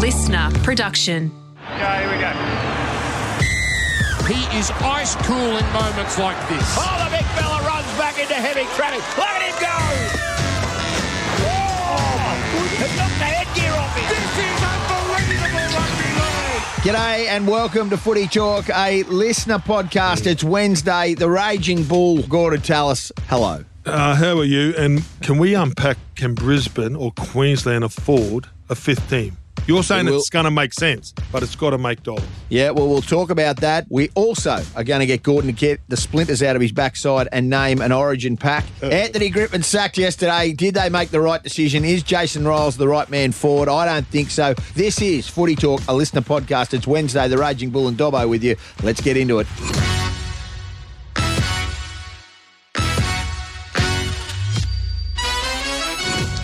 listener production. Okay, here we go. He is ice cool in moments like this. Oh, the big fella runs back into heavy traffic. Look at him go! Oh, my goodness. He knocked the headgear off him. This is unbelievable rugby league. G'day and welcome to Footy Talk, a listener podcast. It's Wednesday. The Raging Bull, Gorden Tallis. Hello. How are you? And can we unpack, can Brisbane or Queensland afford a fifth team? You're saying it's going to make sense, but it's got to make dollars. Yeah, well, we'll talk about that. We also are going to get Gorden to get the splinters out of his backside and name an origin pack. Anthony Griffin sacked yesterday. Did they make the right decision? Is Jason Ryles the right man forward? I don't think so. This is Footy Talk, a listener podcast. It's Wednesday. The Raging Bull and Dobbo with you. Let's get into it.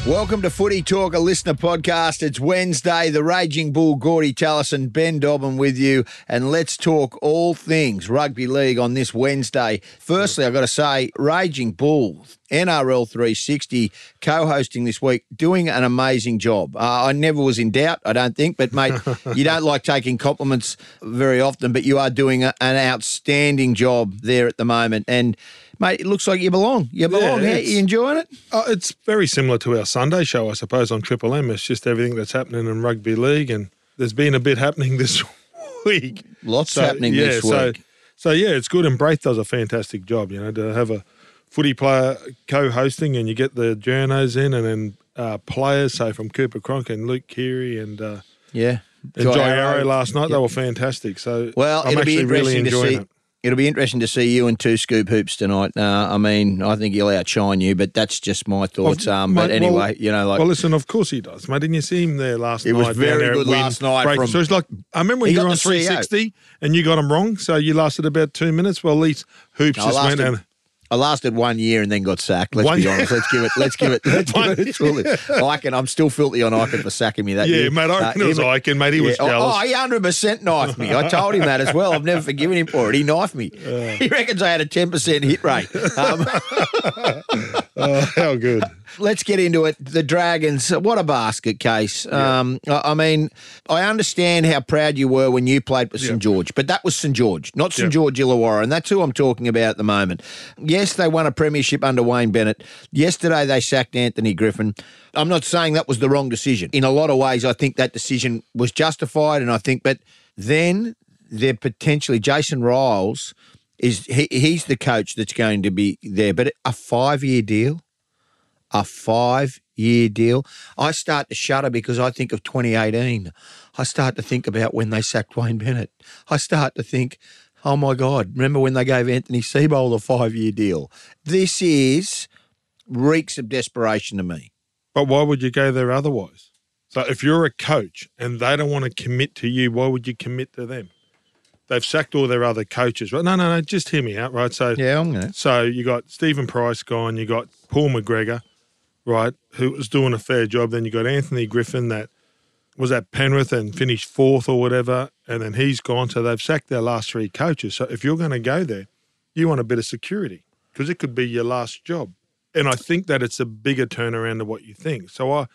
Welcome to Footy Talk, a listener podcast. It's Wednesday. The Raging Bull, Gorden Tallis and Ben Dobbin with you. And let's talk all things rugby league on this Wednesday. Firstly, I've got to say, Raging Bull, NRL 360, co-hosting this week, doing an amazing job. I never was in doubt, I don't think. But, mate, you don't like taking compliments very often, but you are doing an outstanding job there at the moment. And, mate, it looks like you belong. You belong. Yeah, you enjoying it? It's very similar to our Sunday show, I suppose, on Triple M. It's just everything that's happening in rugby league, and there's been a bit happening this week. Lots happening this week. So, it's good, and Braith does a fantastic job, you know, to have a footy player co-hosting, and you get the journos in, and then players, say, from Cooper Cronk and Luke Keary and and Jai Arrow last night. Yep. They were fantastic. So I'm actually really enjoying it. It'll be interesting to see you and two Scoop Hoops tonight. I mean, I think he'll outshine you, but that's just my thoughts. Well, listen, of course he does, mate. Didn't you see him there last night? It was very good last night. So it's like, I remember when you were on 360 and you got him wrong, so you lasted about 2 minutes. Well, at least Hoops just went down. I lasted 1 year and then got sacked. Let's be honest. Let's give it. Ikin, I'm still filthy on Ikin for sacking me that year. Yeah, mate, I reckon it was Ikin, mate. He was jealous. Oh, he 100% knifed me. I told him that as well. I've never forgiven him for it. He knifed me. He reckons I had a 10% hit rate. How good. Let's get into it. The Dragons, what a basket case. Yeah. I mean, I understand how proud you were when you played for St George, but that was St George, not St George Illawarra, and that's who I'm talking about at the moment. Yes, they won a premiership under Wayne Bennett. Yesterday they sacked Anthony Griffin. I'm not saying that was the wrong decision. In a lot of ways, I think that decision was justified, but then they're potentially Jason Ryles he's the coach that's going to be there, but a 5-year deal. A 5-year deal. I start to shudder because I think of 2018. I start to think about when they sacked Wayne Bennett. I start to think, oh, my God, remember when they gave Anthony Seibold a 5-year deal? This reeks of desperation to me. But why would you go there otherwise? So if you're a coach and they don't want to commit to you, why would you commit to them? They've sacked all their other coaches, right? No, just hear me out, right? So you got Stephen Price gone, you got Paul McGregor, right, who was doing a fair job. Then you got Anthony Griffin that was at Penrith and finished fourth or whatever, and then he's gone. So they've sacked their last three coaches. So if you're going to go there, you want a bit of security because it could be your last job. And I think that it's a bigger turnaround than what you think. So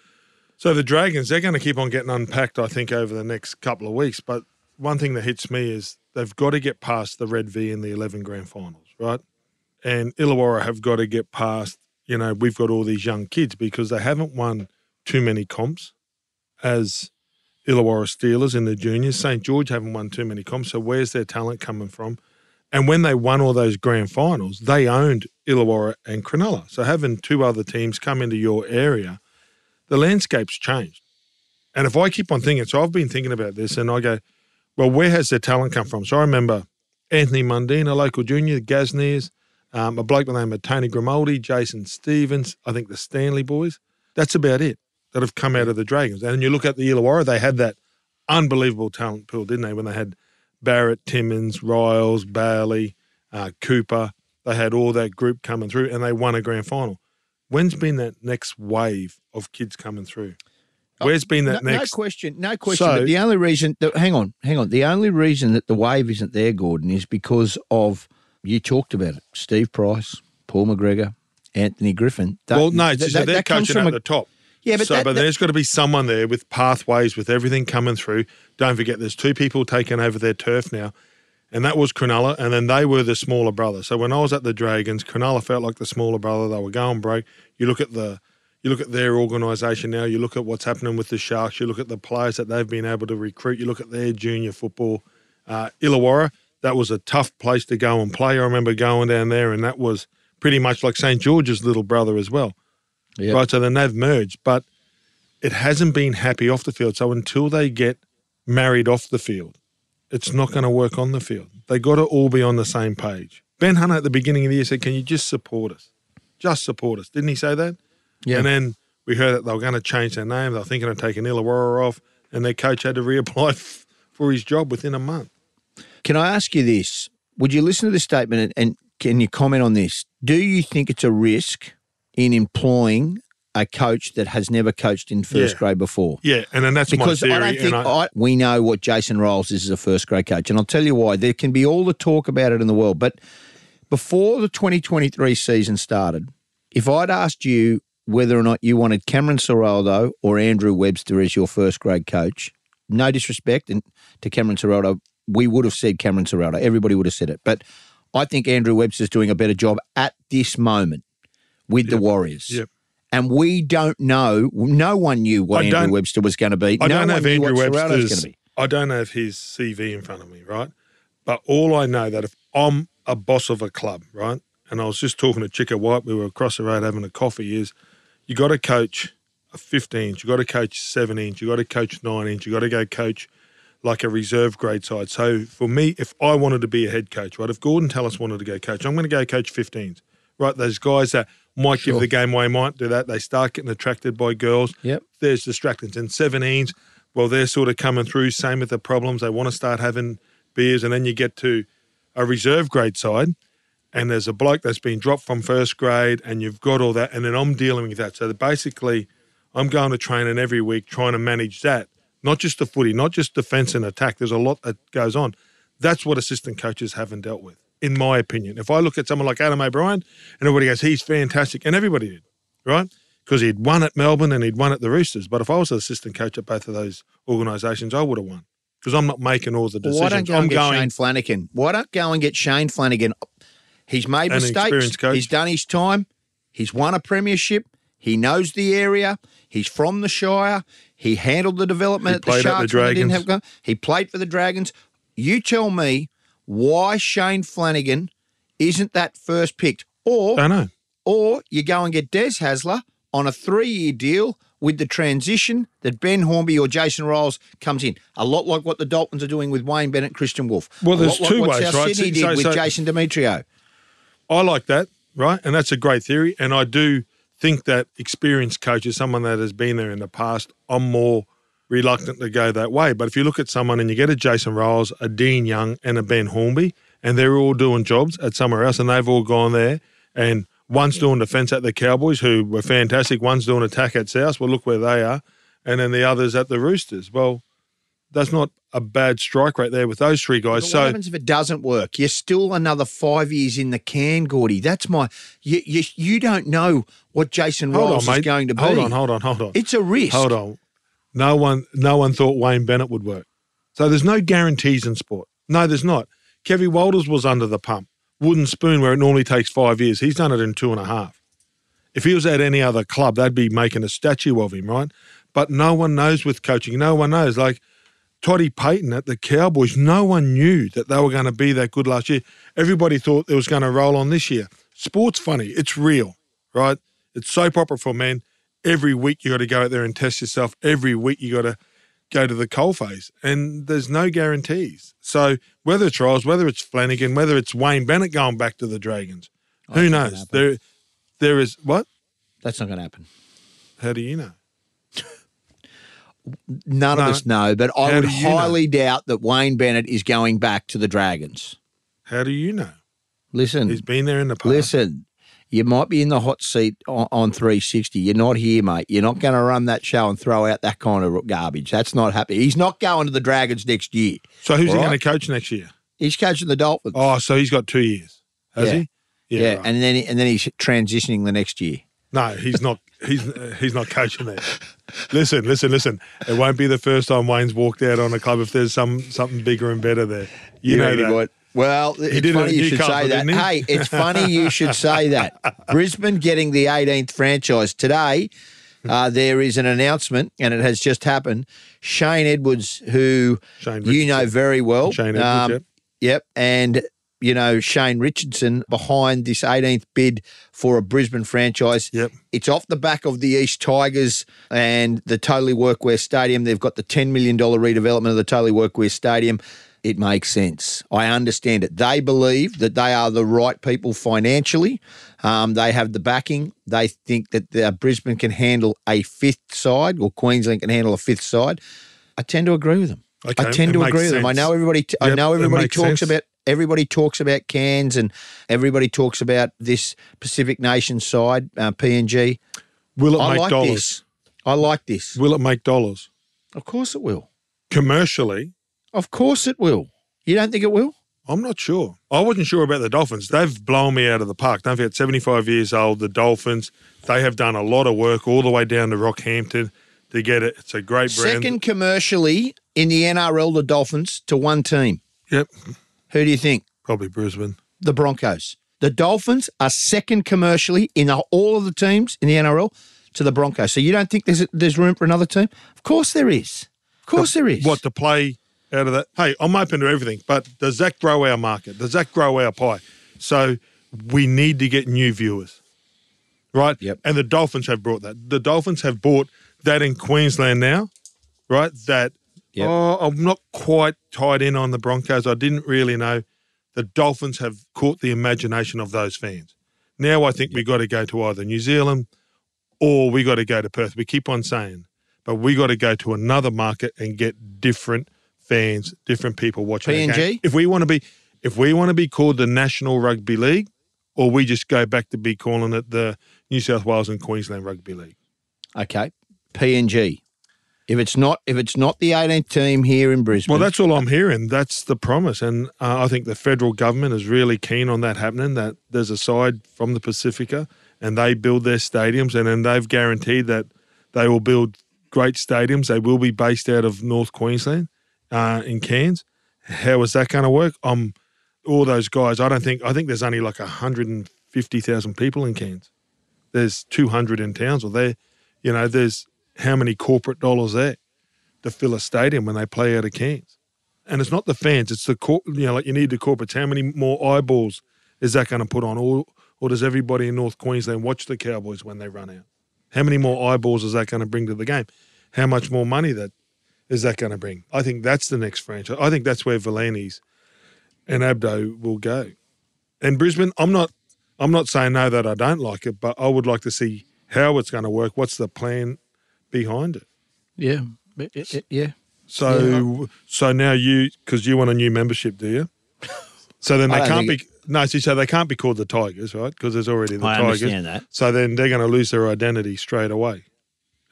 the Dragons, they're going to keep on getting unpacked, I think, over the next couple of weeks. But one thing that hits me is they've got to get past the Red V in the 11 grand finals, right? And Illawarra have got to get past, you know, we've got all these young kids because they haven't won too many comps as Illawarra Steelers in the juniors. St George haven't won too many comps, so where's their talent coming from? And when they won all those grand finals, they owned Illawarra and Cronulla. So having two other teams come into your area, the landscape's changed. And if I keep on thinking, so I've been thinking about this and I go, well, where has their talent come from? So I remember Anthony Mundina, local junior, Gasniers, a bloke by the name of Tony Grimaldi, Jason Stevens, I think the Stanley boys. That's about it that have come out of the Dragons. And you look at the Illawarra, they had that unbelievable talent pool, didn't they, when they had Barrett, Timmins, Ryles, Bailey, Cooper. They had all that group coming through and they won a grand final. When's been that next wave of kids coming through? Where's been that next? No question. So, but the only reason – hang on. The only reason that the wave isn't there, Gorden, is because of – you talked about it. Steve Price, Paul McGregor, Anthony Griffin. They're coaching at the top. Yeah, but, so, there's got to be someone there with pathways, with everything coming through. Don't forget, there's two people taking over their turf now, and that was Cronulla, and then they were the smaller brother. So when I was at the Dragons, Cronulla felt like the smaller brother. They were going broke. You look at their organisation now, you look at what's happening with the Sharks, you look at the players that they've been able to recruit, you look at their junior football. Illawarra, that was a tough place to go and play. I remember going down there, and that was pretty much like St George's little brother as well. Yep. Right, so then they've merged, but it hasn't been happy off the field. So until they get married off the field, it's not going to work on the field. They got to all be on the same page. Ben Hunt at the beginning of the year said, can you just support us? Just support us. Didn't he say that? Yeah. And then we heard that they were going to change their name. They were thinking of taking Illawarra off, and their coach had to reapply for his job within a month. Can I ask you this? Would you listen to this statement and can you comment on this? Do you think it's a risk in employing a coach that has never coached in first grade before? Yeah, and then that's because my theory. Because we know what Jason Ryles is as a first grade coach, and I'll tell you why. There can be all the talk about it in the world, but before the 2023 season started, if I'd asked you whether or not you wanted Cameron Ciraldo or Andrew Webster as your first grade coach, no disrespect to Cameron Ciraldo, we would have said Cameron Ciraldo. Everybody would have said it. But I think Andrew Webster's doing a better job at this moment with the Warriors. Yep. And we don't know, no one knew what Andrew Webster was going to be. I don't know if Andrew Webster's going to be. I don't know if his CV in front of me, right? But all I know that if I'm a boss of a club, right, and I was just talking to Chicker White, we were across the road having a coffee, is you got to coach a 15-inch, you got to coach 7-inch, you got to coach 9-inch, you got to go coach like a reserve grade side. So for me, if I wanted to be a head coach, right, if Gorden Tallis wanted to go coach, I'm going to go coach 15s, right? Those guys that might give the game away, might do that. They start getting attracted by girls. Yep. There's distractions. And 17s, well, they're sort of coming through, same with the problems. They want to start having beers. And then you get to a reserve grade side and there's a bloke that's been dropped from first grade and you've got all that. And then I'm dealing with that. So basically I'm going to training every week trying to manage that, not just the footy, not just defence and attack. There's a lot that goes on. That's what assistant coaches haven't dealt with, in my opinion. If I look at someone like Adam O'Brien and everybody goes, he's fantastic, and everybody did, right? Because he'd won at Melbourne and he'd won at the Roosters. But if I was an assistant coach at both of those organisations, I would have won because I'm not making all the decisions. Why don't go and get Shane Flanagan? Why don't go and get Shane Flanagan? He's made mistakes. He's done his time. He's won a premiership. He knows the area. He's from the Shire. He handled the development at the Sharks. He played for the Dragons. You tell me why Shane Flanagan isn't that first picked. Or you go and get Des Hasler on a 3-year deal with the transition that Ben Hornby or Jason Ryles comes in. A lot like what the Dolphins are doing with Wayne Bennett, Christian Wolf. Well, there's two ways, right? South Sydney did with Jason Demetrio. I like that, right? And that's a great theory. And I do think that experienced coaches, someone that has been there in the past, I'm more reluctant to go that way. But if you look at someone and you get a Jason Ryles, a Dean Young and a Ben Hornby, and they're all doing jobs at somewhere else and they've all gone there, and one's doing defence at the Cowboys, who were fantastic, one's doing attack at South, well, look where they are, and then the other's at the Roosters. Well, that's not a bad strike right there with those three guys. But what happens if it doesn't work? You're still another 5 years in the can, Gordy. That's my – you don't know what Jason Ryles is going to be. Hold on. It's a risk. Hold on. No one thought Wayne Bennett would work. So there's no guarantees in sport. No, there's not. Kevy Walters was under the pump. Wooden spoon where it normally takes 5 years. He's done it in 2.5. If he was at any other club, they'd be making a statue of him, right? But no one knows with coaching. No one knows. Like Toddy Payton at the Cowboys, no one knew that they were going to be that good last year. Everybody thought it was going to roll on this year. Sport's funny. It's real, right? It's soap opera for men. Every week you got to go out there and test yourself. Every week you got to go to the coalface, and there's no guarantees. So whether it's Ryles, whether it's Flanagan, whether it's Wayne Bennett going back to the Dragons, who knows? There is what? That's not going to happen. How do you know? None of us know, but I would highly doubt that Wayne Bennett is going back to the Dragons. How do you know? Listen. He's been there in the past. Listen. You might be in the hot seat on 360. You're not here, mate. You're not going to run that show and throw out that kind of garbage. That's not happening. He's not going to the Dragons next year. So who's he going to coach next year? He's coaching the Dolphins. Oh, so he's got 2 years, has he? Yeah, right. And then he's transitioning the next year. No, he's not. he's not coaching there. Listen. It won't be the first time Wayne's walked out on a club if there's something bigger and better there. You know that. Well, it's funny you should say that. Hey, it's funny you should say that. Brisbane getting the 18th franchise. Today, there is an announcement, and it has just happened. Shane Edwards, who you know very well. Shane Edwards, yep. And, you know, Shane Richardson behind this 18th bid for a Brisbane franchise. Yep. It's off the back of the East Tigers and the Totally Workwear Stadium. They've got the $10 million redevelopment of the Totally Workwear Stadium. It makes sense. I understand it. They believe that they are the right people financially. They have the backing. They think that Brisbane can handle a fifth side, or Queensland can handle a fifth side. I tend to agree with them. Okay, I tend to agree with them. I know everybody. I know everybody talks about. Everybody talks about Cairns, and everybody talks about this Pacific Nation side, PNG. Will it make dollars? I like this. Will it make dollars? Of course it will. Commercially. Of course it will. You don't think it will? I'm not sure. I wasn't sure about the Dolphins. They've blown me out of the park. Don't forget, 75 years old, the Dolphins. They have done a lot of work all the way down to Rockhampton to get it. It's a great brand. Second commercially in the NRL, the Dolphins, to one team. Yep. Who do you think? Probably Brisbane. The Broncos. The Dolphins are second commercially in all of the teams in the NRL to the Broncos. So you don't think there's room for another team? Of course there is. Of course there is. What, to play... out of that. Hey, I'm open to everything, but does that grow our market? Does that grow our pie? So we need to get new viewers, right? Yep. And the Dolphins have brought that. The Dolphins have bought that in Queensland now, right? That, yep. Oh, I'm not quite tied in on the Broncos. I didn't really know. The Dolphins have caught the imagination of those fans. Now I think we've got to go to either New Zealand or we got to go to Perth. We keep on saying, but we got to go to another market and get different fans, different people watching PNG. Our game. If we want to be called the National Rugby League, or we just go back to be calling it the New South Wales and Queensland Rugby League. Okay, PNG. If it's not the 18th team here in Brisbane. Well, that's all I'm hearing. That's the promise, and I think the federal government is really keen on that happening. That there's a side from the Pacifica, and they build their stadiums, and then they've guaranteed that they will build great stadiums. They will be based out of North Queensland. In Cairns. How is that going to work? All those guys, I think there's only like 150,000 people in Cairns. There's 200 in Townsville. There's how many corporate dollars there to fill a stadium when they play out of Cairns? And it's not the fans, it's the you need the corporates. How many more eyeballs is that going to put on? Or does everybody in North Queensland watch the Cowboys when they run out? How many more eyeballs is that going to bring to the game? How much more money that is that going to bring? I think that's the next franchise. I think that's where Villani's and Abdo will go. And Brisbane, I'm not saying no that I don't like it, but I would like to see how it's going to work. What's the plan behind it? Yeah. Yeah. So now because you want a new membership, do you? So then they can't be called the Tigers, right? Because there's already the Tigers. I understand that. So then they're going to lose their identity straight away.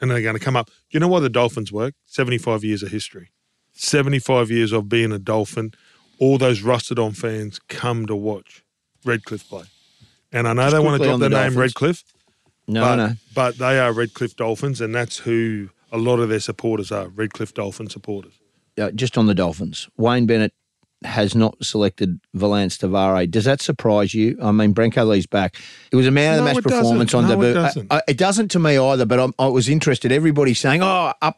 And they're going to come up. You know why the Dolphins work? 75 years of history. 75 years of being a Dolphin. All those rusted-on fans come to watch Redcliffe play. And I know just they want to drop the name Redcliffe. No. But they are Redcliffe Dolphins, and that's who a lot of their supporters are, Redcliffe Dolphin supporters. Yeah, just on the Dolphins, Wayne Bennett has not selected Valance Tavare. Does that surprise you? I mean, Branko Lee's back. It was a man-of-the-match performance on debut. It doesn't to me either, but I was interested. Everybody saying,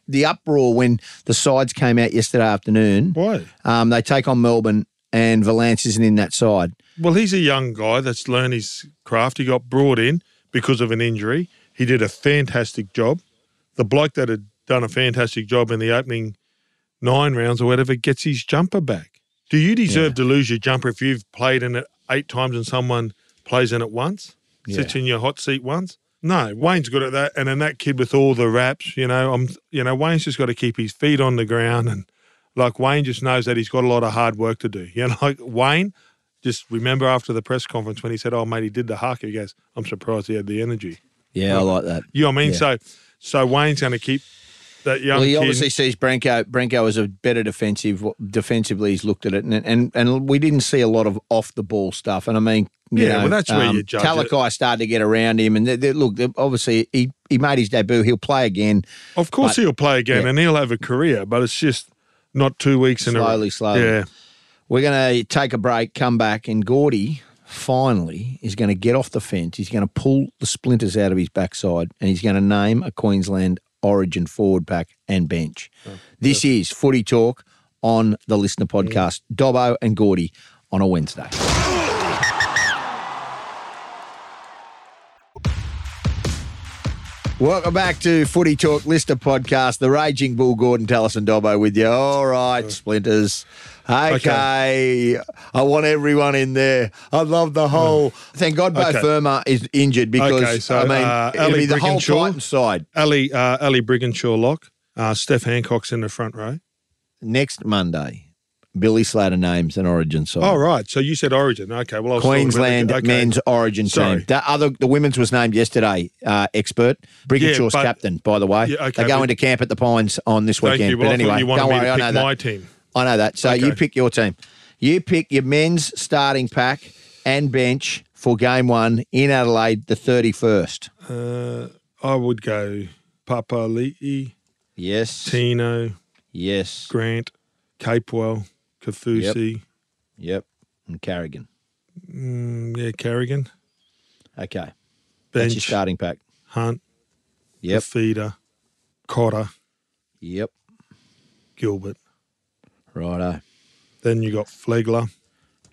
the uproar when the sides came out yesterday afternoon. Why? They take on Melbourne and Valance isn't in that side. Well, he's a young guy that's learned his craft. He got brought in because of an injury. He did a fantastic job. The bloke that had done a fantastic job in the opening 9 rounds or whatever gets his jumper back. Do you deserve to lose your jumper if you've played in it 8 times and someone plays in it once? Yeah. Sits in your hot seat once? No, Wayne's good at that. And then that kid with all the wraps, Wayne's just got to keep his feet on the ground. And like Wayne just knows that he's got a lot of hard work to do. You know, like Wayne, just remember after the press conference when he said, oh, mate, he did the haka. He goes, I'm surprised he had the energy. Yeah, I like that. You know what I mean? Yeah. So Wayne's going to keep that young. Well, he obviously sees Branko as a better defensively. He's looked at it, and we didn't see a lot of off the ball stuff. And I mean, well, that's where you judge Talakai it. Started to get around him, and look, obviously he made his debut. He'll play again. Of course, he'll play again, and he'll have a career. But it's just not 2 weeks in a row. Slowly. Yeah, we're going to take a break, come back, and Gordy finally is going to get off the fence. He's going to pull the splinters out of his backside, and he's going to name a Queensland Origin forward pack and bench. This is Footy Talk on the Listener Podcast. Yeah. Dobbo and Gordy on a Wednesday. Welcome back to Footy Talk Listener Podcast. The Raging Bull, Gorden Tallis and Dobbo with you. All right, splinters. Okay. I want everyone in there. I love the whole. Thank God, Bo Firma is injured because it'll be the whole Titans side. Ali Brigginshaw lock. Steph Hancock's in the front row. Next Monday, Billy Slater names an Origin side. Oh, right. So you said Origin. Okay. Well, I was Queensland men's Origin team. The women's was named yesterday. Expert Brigginshaw's captain, by the way. Yeah, okay, they go into camp at the Pines on this weekend. But anyway, don't worry. I know that. My team. I know that. So you pick your team. You pick your men's starting pack and bench for Game 1 in Adelaide the 31st. I would go Papali'i. Yes. Tino. Yes. Grant. Capewell. Kafusi. Yep. And Carrigan. Carrigan. Okay. Bench. That's your starting pack. Hunt. Yep. Feeder. Cotter. Yep. Gilbert. Righto. Then you got Flegler.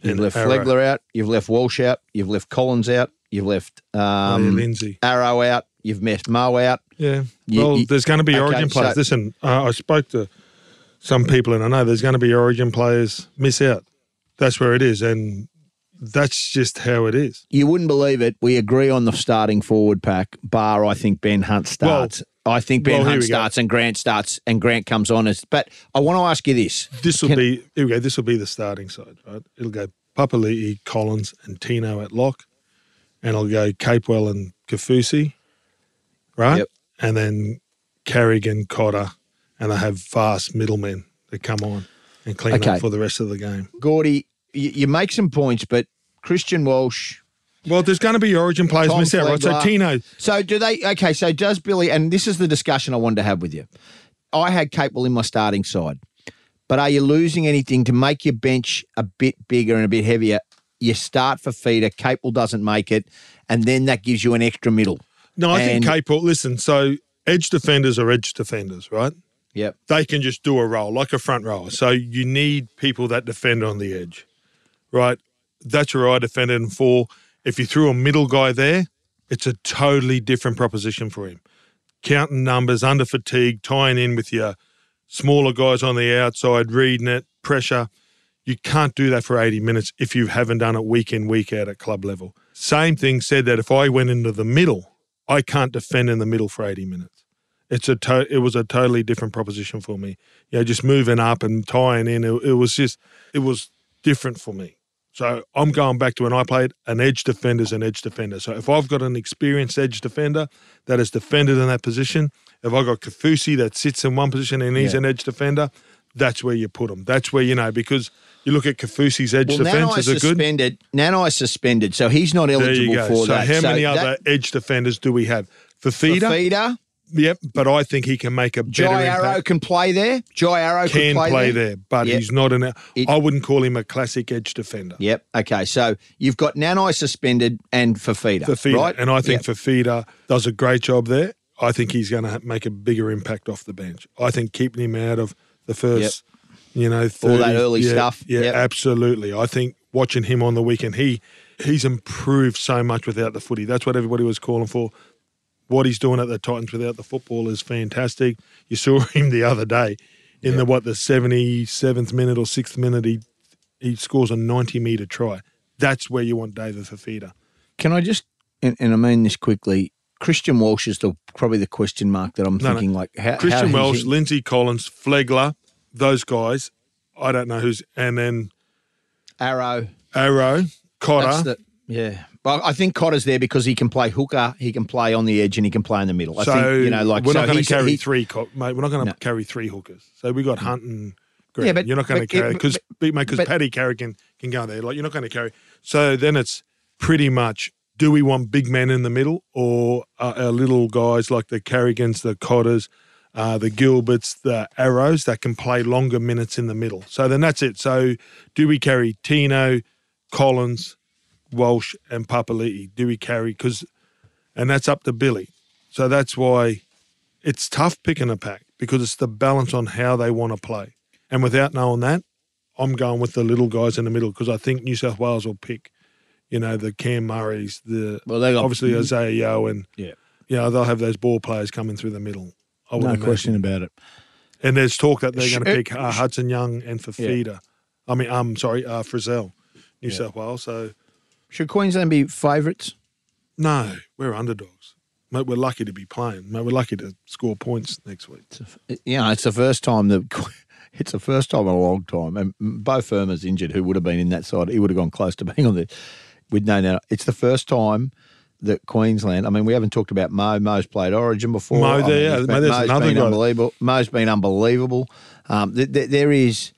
You've left Arrow. Flegler out. You've left Walsh out. You've left Collins out. You've left Lindsay. Arrow out. You've messed Moe out. Yeah. There's going to be Origin players. So, listen, I spoke to some people and I know there's going to be Origin players miss out. That's where it is. And that's just how it is. You wouldn't believe it. We agree on the starting forward pack, bar I think Ben Hunt starts. I think Ben Hunt starts and Grant comes on. But I want to ask you this. This will be the starting side, right? It'll go Papali'i, Collins and Tino at lock. And I'll go Capewell and Kafusi, right? Yep. And then Carrigan, Cotter, and they have fast middlemen that come on and clean up for the rest of the game. Gordy, you make some points, but Christian Walsh... Well, there's going to be Origin players miss out, right? So Tino. So do they? Okay. So does Billy? And this is the discussion I wanted to have with you. I had Capewell in my starting side, but are you losing anything to make your bench a bit bigger and a bit heavier? You start for feeder. Capewell doesn't make it, and then that gives you an extra middle. No, I think Capewell. Listen, so edge defenders are edge defenders, right? Yep. They can just do a role like a front rower. So you need people that defend on the edge, right? That's where I defended him for. If you threw a middle guy there, it's a totally different proposition for him. Counting numbers, under fatigue, tying in with your smaller guys on the outside, reading it, pressure. You can't do that for 80 minutes if you haven't done it week in, week out at club level. Same thing said that if I went into the middle, I can't defend in the middle for 80 minutes. It was a totally different proposition for me. You know, just moving up and tying in, it was different for me. So I'm going back to when I played an edge defender is an edge defender. So if I've got an experienced edge defender that has defended in that position, if I've got Kafusi that sits in one position and he's an edge defender, that's where you put him. That's where, because you look at Kafusi's edge defense is good. Nanai's suspended, so he's not eligible for that. So how many other edge defenders do we have? Fafita? Yep, but I think he can make a better impact. Jai Arrow can play there. Can play there, but he's not I wouldn't call him a classic edge defender. Yep, okay. So you've got Nanai suspended and Fafita, right? And I think Fafita does a great job there. I think he's going to make a bigger impact off the bench. I think keeping him out of the first, 30, all that early stuff. Yeah, absolutely. I think watching him on the weekend, he's improved so much without the footy. That's what everybody was calling for. What he's doing at the Titans without the football is fantastic. You saw him the other day in the 77th minute or 6th minute, he scores a 90-metre try. That's where you want David Fafita. Can I just, and I mean this quickly, Christian Walsh is probably the question mark that I'm thinking. No. Like how Christian Walsh, Lindsay Collins, Flegler, those guys, I don't know who's, and then Arrow, Cotter. Well, I think Cotter's there because he can play hooker, he can play on the edge, and he can play in the middle. We're not going to carry three hookers. So we got Hunt and Green. Yeah, but you're not going to carry because Paddy Carrigan can go there. Like you're not going to carry. So then it's pretty much: do we want big men in the middle, or our little guys like the Carrigans, the Cotters, the Gilberts, the Arrows that can play longer minutes in the middle? So then that's it. So do we carry Tino, Collins, Walsh and Papali'i? Do we carry? And that's up to Billy. So that's why it's tough picking a pack, because it's the balance on how they want to play. And without knowing that, I'm going with the little guys in the middle, because I think New South Wales will pick, the Cam Murrays, obviously Isaiah Yeo, and they'll have those ball players coming through the middle. No question about it. And there's talk that they're going to pick Hudson Young and Fafita. Yeah. Frizzell, New South Wales. So should Queensland be favourites? No, we're underdogs. Mate, we're lucky to be playing. Mate, we're lucky to score points next week. It's the first time in a long time. And Bo Firmer's injured, who would have been in that side. He would have gone close to being on there. It's the first time that Queensland, we haven't talked about Mo. Mo's played Origin before. Mo's been unbelievable. There is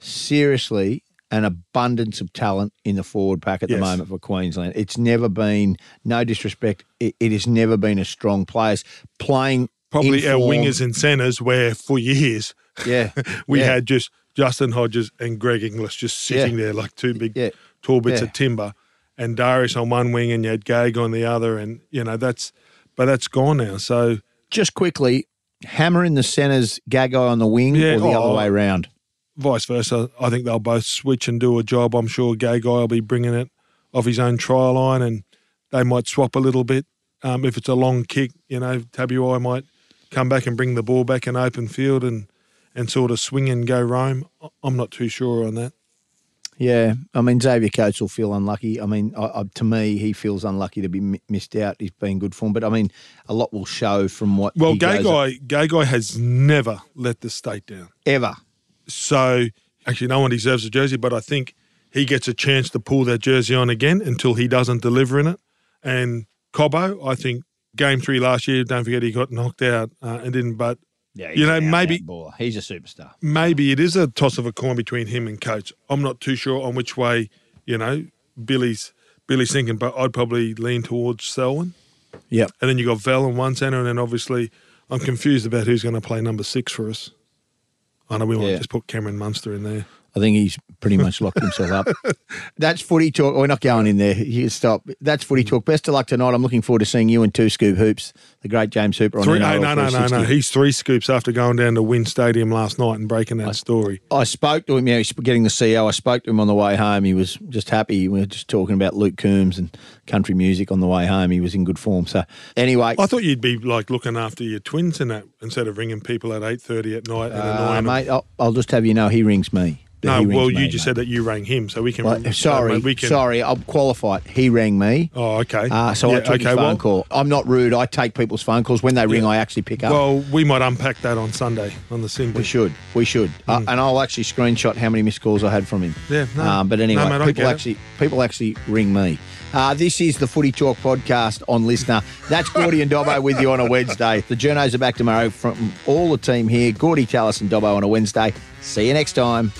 seriously an abundance of talent in the forward pack at the moment for Queensland. It's never been, no disrespect, it has never been a strong players playing. Probably our wingers and centres, where for years had just Justin Hodges and Greg Inglis just sitting there like two big tall bits of timber, and Darius on one wing and you had Gage on the other, and that's gone now. So just quickly, hammer in the centres, Gagai on the wing, or the other way around? Vice versa. I think they'll both switch and do a job. I'm sure Gagai will be bringing it off his own try line, and they might swap a little bit. If it's a long kick, Tabuai might come back and bring the ball back in open field and sort of swing and go roam. I'm not too sure on that. Yeah, Xavier Coates will feel unlucky. To me, he feels unlucky to be missed out. He's been good form, but a lot will show from what. Well, Gagai has never let the state down ever. So actually, no one deserves a jersey, but I think he gets a chance to pull that jersey on again until he doesn't deliver in it. And Cobbo, I think game 3 last year, don't forget he got knocked out and didn't. But maybe he's a superstar. Maybe it is a toss of a coin between him and Coach. I'm not too sure on which way Billy's thinking, but I'd probably lean towards Selwyn. Yeah, and then you got Val in one centre, and then obviously I'm confused about who's going to play number 6 for us. I know we might just put Cameron Munster in there. I think he's pretty much locked himself up. That's footy talk. We're not going in there. You stop. That's footy talk. Best of luck tonight. I'm looking forward to seeing you and 2 Scoop Hoops, the great James Hooper. No. He's 3 scoops after going down to Wynn Stadium last night and breaking that story. I spoke to him. Yeah, he's getting the CEO. I spoke to him on the way home. He was just happy. We were just talking about Luke Coombs and country music on the way home. He was in good form. So anyway, I thought you'd be like looking after your twins and that instead of ringing people at 8:30 at night and annoying mate, I'll just have you know he rings me. No, well, you just said that you rang him, so we can... Sorry, I'll qualify it. He rang me. Oh, okay. I took his phone call. I'm not rude. I take people's phone calls. When they ring, I actually pick up. Well, we might unpack that on Sunday on the Sing. We should. And I'll actually screenshot how many missed calls I had from him. Yeah, no. But anyway, no, mate, people actually ring me. This is the Footy Talk podcast on Listener. That's Gordy and Dobbo with you on a Wednesday. The journos are back tomorrow from all the team here. Gordy, Tallis and Dobbo on a Wednesday. See you next time.